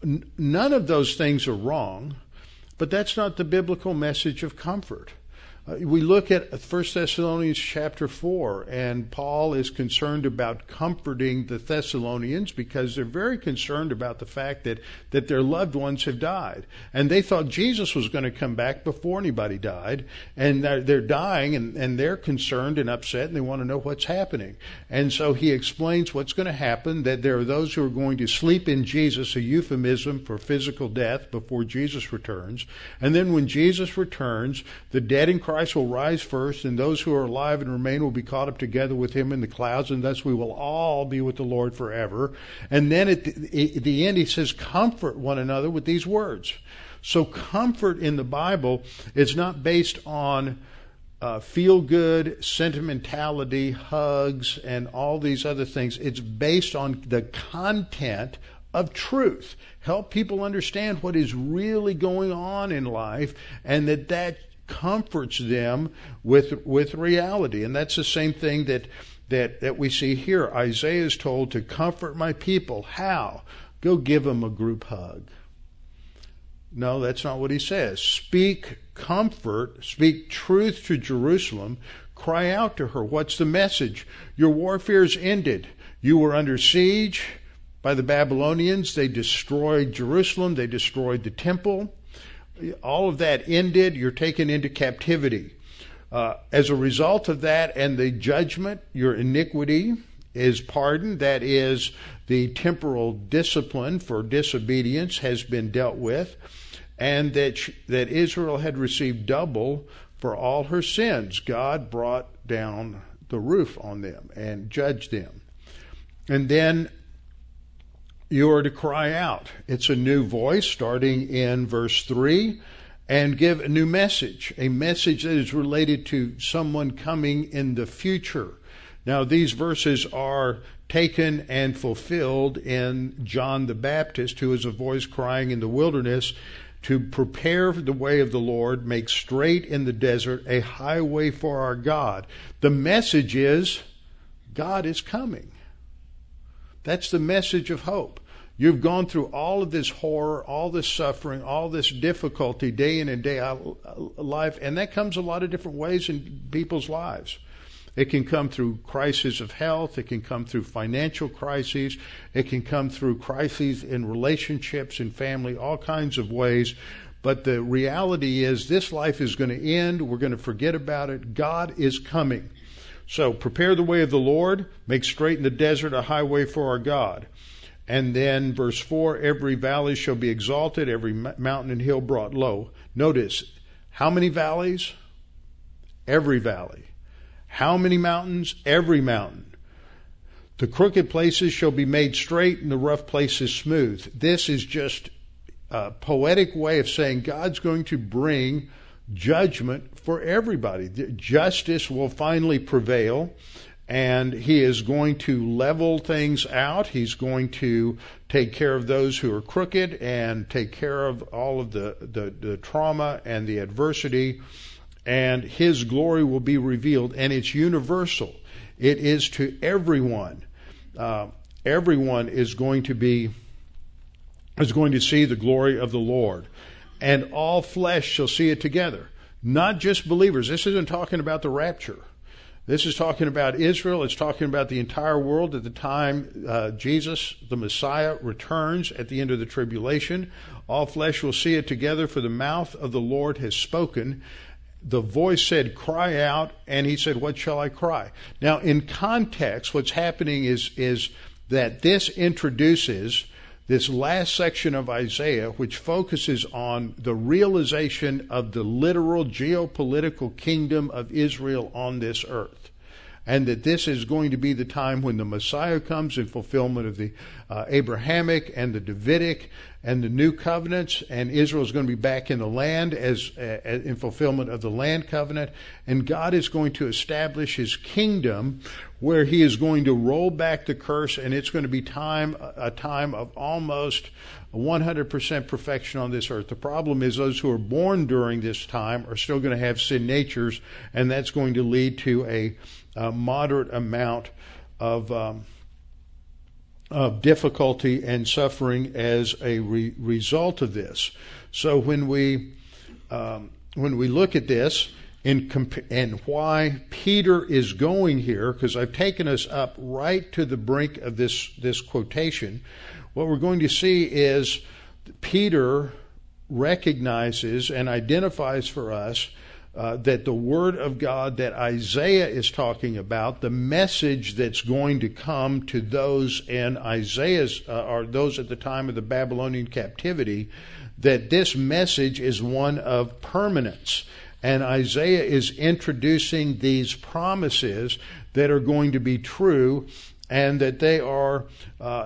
None of those things are wrong, but that's not the biblical message of comfort. We look at 1 Thessalonians chapter 4, and Paul is concerned about comforting the Thessalonians because they're very concerned about the fact that their loved ones have died. And they thought Jesus was going to come back before anybody died, and they're dying, and they're concerned and upset, and they want to know what's happening. And so he explains what's going to happen, that there are those who are going to sleep in Jesus, a euphemism for physical death before Jesus returns. And then when Jesus returns, the dead in Christ will rise first, and those who are alive and remain will be caught up together with him in the clouds, and thus we will all be with the Lord forever. And then at the end, he says, "Comfort one another with these words." So comfort in the Bible is not based on feel-good, sentimentality, hugs, and all these other things. It's based on the content of truth. Help people understand what is really going on in life, and that comforts them with reality. And that's the same thing that we see here. Isaiah is told to comfort my people. How? Go give them a group hug. No, that's not what he says. Speak comfort, speak truth to Jerusalem, cry out to her. What's the message? Your warfare is ended. You were under siege by the Babylonians. They destroyed Jerusalem. They destroyed the temple. All of that ended. You're taken into captivity. As a result of that and the judgment, your iniquity is pardoned. That is, the temporal discipline for disobedience has been dealt with, and that Israel had received double for all her sins. God brought down the roof on them and judged them. And then you are to cry out. It's a new voice starting in verse 3, and give a new message, a message that is related to someone coming in the future. Now, these verses are taken and fulfilled in John the Baptist, who is a voice crying in the wilderness, to prepare the way of the Lord, make straight in the desert a highway for our God. The message is God is coming. That's the message of hope. You've gone through all of this horror, all this suffering, all this difficulty day in and day out life, and that comes a lot of different ways in people's lives. It can come through crises of health. It can come through financial crises. It can come through crises in relationships and family, all kinds of ways. But the reality is this life is going to end. We're going to forget about it. God is coming. So prepare the way of the Lord. Make straight in the desert a highway for our God. And then verse 4, every valley shall be exalted, every mountain and hill brought low. Notice, how many valleys? Every valley. How many mountains? Every mountain. The crooked places shall be made straight and the rough places smooth. This is just a poetic way of saying God's going to bring judgment for everybody. Justice will finally prevail, and he is going to level things out. He's going to take care of those who are crooked and take care of all of the trauma and the adversity, and his glory will be revealed, and it's universal. It is to everyone. Everyone is going to see the glory of the Lord, and all flesh shall see it together, not just believers. This isn't talking about the rapture. This is talking about Israel. It's talking about the entire world at the time Jesus, the Messiah, returns at the end of the tribulation. All flesh will see it together, for the mouth of the Lord has spoken. The voice said, cry out, and he said, what shall I cry? Now, in context, what's happening is that this introduces this last section of Isaiah, which focuses on the realization of the literal geopolitical kingdom of Israel on this earth, and that this is going to be the time when the Messiah comes in fulfillment of the Abrahamic and the Davidic and the new covenants, and Israel is going to be back in the land as in fulfillment of the land covenant, and God is going to establish his kingdom where he is going to roll back the curse, and it's going to be a time of almost 100% perfection on this earth. The problem is those who are born during this time are still going to have sin natures, and that's going to lead to a moderate amount of difficulty and suffering as a result of this. So when we look at this and why Peter is going here, because I've taken us up right to the brink of this quotation, what we're going to see is Peter recognizes and identifies for us that the word of God that Isaiah is talking about, the message that's going to come to those in Isaiah's, or those at the time of the Babylonian captivity, that this message is one of permanence. And Isaiah is introducing these promises that are going to be true, and that they are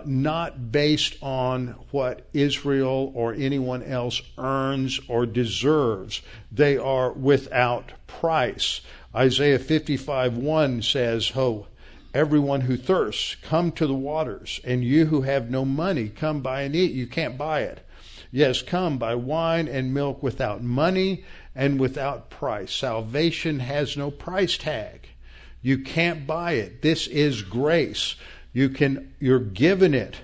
not based on what Israel or anyone else earns or deserves. They are without price. Isaiah 55:1 says, Ho, everyone who thirsts, come to the waters, and you who have no money, come buy and eat. You can't buy it. Yes, come buy wine and milk without money and without price. Salvation has no price tag. You can't buy it. This is grace. You're given it.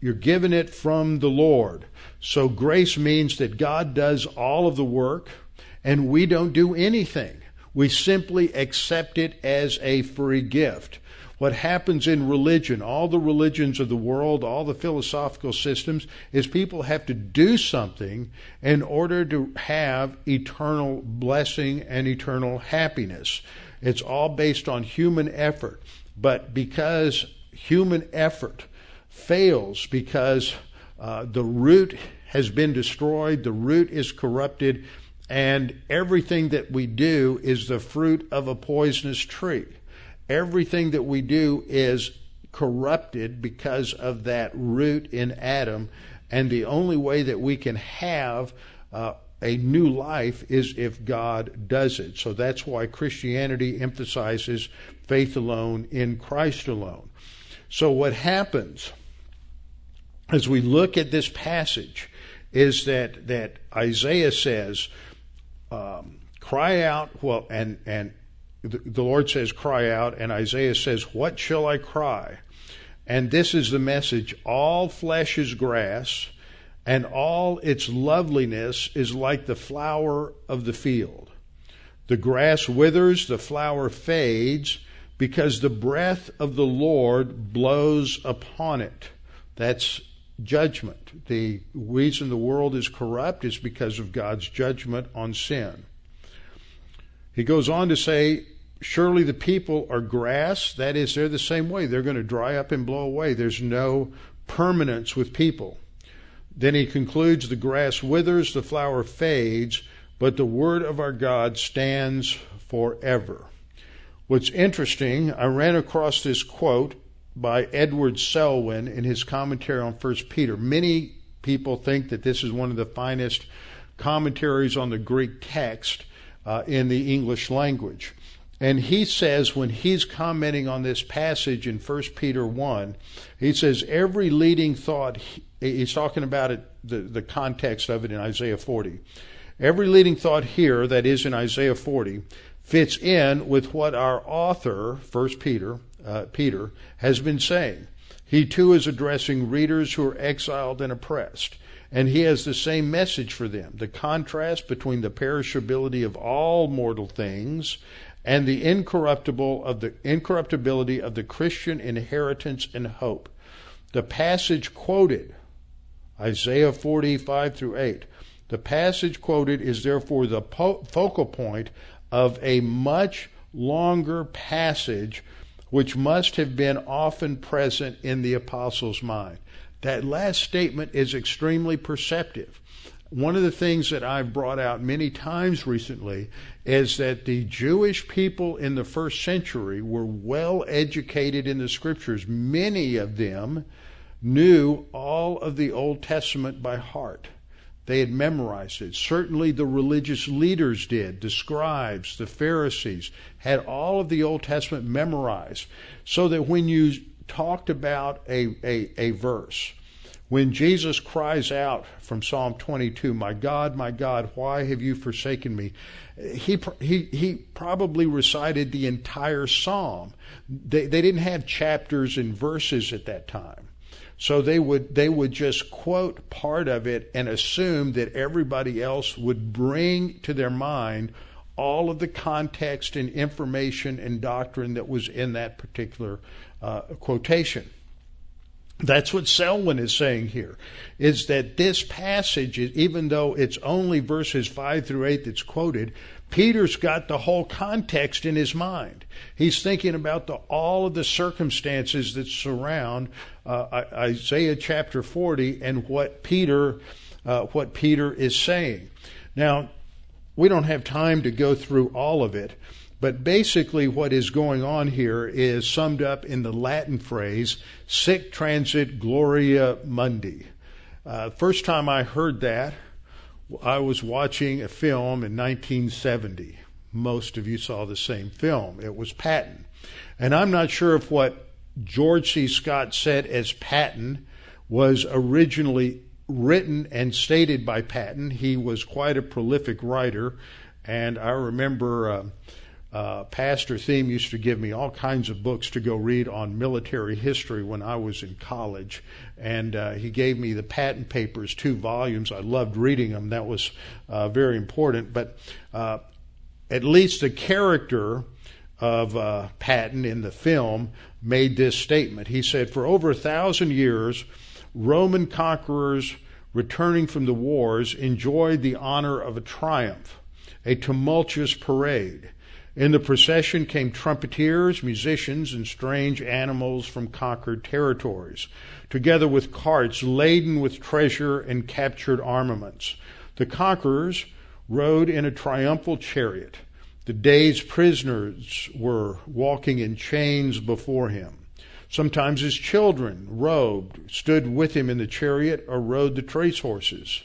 You're given it from the Lord. So grace means that God does all of the work and we don't do anything. We simply accept it as a free gift. What happens in religion, all the religions of the world, all the philosophical systems, is people have to do something in order to have eternal blessing and eternal happiness. It's all based on human effort. But because human effort fails, because the root has been destroyed, the root is corrupted, and everything that we do is the fruit of a poisonous tree. Everything that we do is corrupted because of that root in Adam, and the only way that we can have a new life is if God does it. So that's why Christianity emphasizes faith alone in Christ alone. So what happens as we look at this passage is that Isaiah says, cry out, well, and the Lord says, cry out, and Isaiah says, what shall I cry? And this is the message: all flesh is grass, and all its loveliness is like the flower of the field. The grass withers, the flower fades, because the breath of the Lord blows upon it. That's judgment. The reason the world is corrupt is because of God's judgment on sin. He goes on to say, surely the people are grass. That is, they're the same way. They're going to dry up and blow away. There's no permanence with people. Then he concludes, the grass withers, the flower fades, but the word of our God stands forever. What's interesting, I ran across this quote by Edward Selwyn in his commentary on 1 Peter. Many people think that this is one of the finest commentaries on the Greek text in the English language. And he says, when he's commenting on this passage in 1 Peter 1, he says every leading thought, he's talking about it, the context of it in Isaiah 40. Every leading thought here, that is in Isaiah 40, fits in with what our author, 1 Peter, Peter has been saying. He too is addressing readers who are exiled and oppressed, and he has the same message for them: the contrast between the perishability of all mortal things and the incorruptibility of the Christian inheritance and hope. The passage quoted, Isaiah 45 through 8, the passage quoted is therefore the focal point of a much longer passage which must have been often present in the apostles' mind. That last statement is extremely perceptive. One of the things that I've brought out many times recently is that the Jewish people in the first century were well educated in the scriptures. Many of them knew all of the Old Testament by heart. They had memorized it. Certainly the religious leaders did. The scribes, the Pharisees, had all of the Old Testament memorized, so that when you talked about a verse, when Jesus cries out from Psalm 22, my God, why have you forsaken me? He probably recited the entire psalm. They didn't have chapters and verses at that time. So they would just quote part of it and assume that everybody else would bring to their mind all of the context and information and doctrine that was in that particular quotation. That's what Selwyn is saying here, is that this passage, even though it's only verses 5 through 8 that's quoted, Peter's got the whole context in his mind. He's thinking about all of the circumstances that surround Isaiah chapter 40 and what Peter is saying. Now, we don't have time to go through all of it, but basically what is going on here is summed up in the Latin phrase, Sic Transit Gloria Mundi. First time I heard that, I was watching a film in 1970. Most of you saw the same film. It was Patton. And I'm not sure if what George C. Scott said as Patton was originally written and stated by Patton. He was quite a prolific writer, and I remember Pastor Thiem used to give me all kinds of books to go read on military history when I was in college, and he gave me the Patton Papers, 2 volumes. I loved reading them. That was very important. But at least the character of Patton in the film made this statement. He said, "For over 1,000 years, Roman conquerors returning from the wars enjoyed the honor of a triumph, a tumultuous parade. In the procession came trumpeters, musicians, and strange animals from conquered territories, together with carts laden with treasure and captured armaments. The conquerors rode in a triumphal chariot. The day's prisoners were walking in chains before him. Sometimes his children, robed, stood with him in the chariot or rode the trace horses.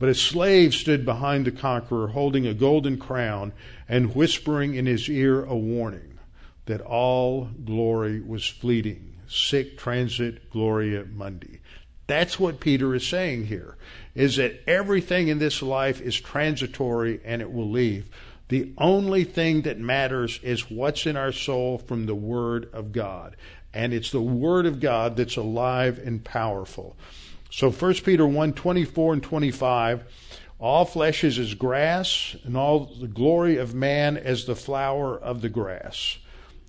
But a slave stood behind the conqueror, holding a golden crown and whispering in his ear a warning that all glory was fleeting. Sic Transit Gloria Mundi." That's what Peter is saying here, is that everything in this life is transitory and it will leave. The only thing that matters is what's in our soul from the Word of God. And it's the Word of God that's alive and powerful. So 1 Peter 1, 24 and 25, "All flesh is as grass, and all the glory of man as the flower of the grass.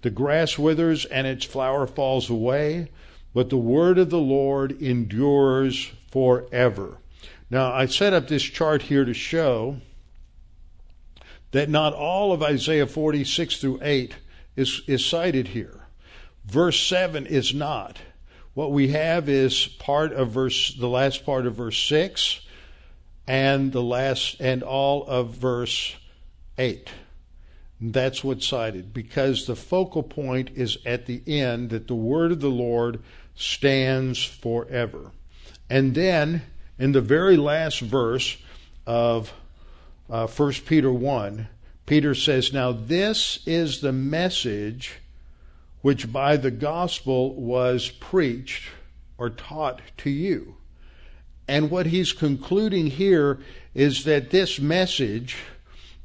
The grass withers and its flower falls away, but the word of the Lord endures forever." Now, I set up this chart here to show that not all of Isaiah 46 through 8 is cited here. Verse 7 is not. What we have is part of the last part of verse 6 and all of verse 8. That's what's cited, because the focal point is at the end, that the word of the Lord stands forever. And then in the very last verse of 1 Peter 1, Peter says, "Now this is the message which by the gospel was preached or taught to you." And what he's concluding here is that this message,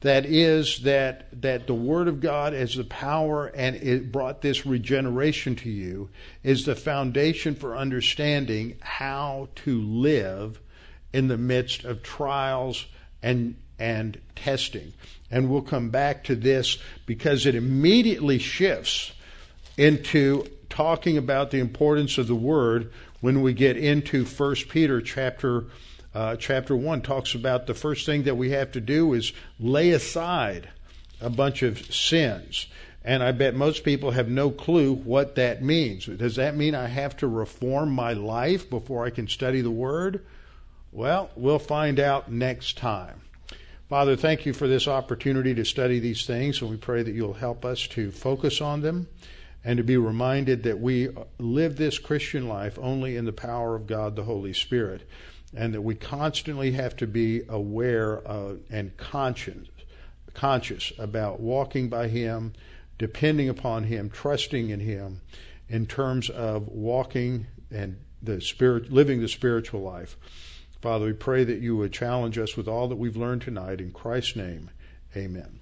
that is, that the Word of God is the power and it brought this regeneration to you, is the foundation for understanding how to live in the midst of trials and testing. And we'll come back to this because it immediately shifts into talking about the importance of the word when we get into 1 Peter chapter 1. Talks about the first thing that we have to do is lay aside a bunch of sins. And I bet most people have no clue what that means. Does that mean I have to reform my life before I can study the word? Well, we'll find out next time. Father, thank you for this opportunity to study these things, and we pray that you'll help us to focus on them, and to be reminded that we live this Christian life only in the power of God the Holy Spirit, and that we constantly have to be aware of and conscious about walking by Him, depending upon Him, trusting in Him in terms of walking and living the spiritual life. Father, we pray that you would challenge us with all that we've learned tonight. In Christ's name, amen.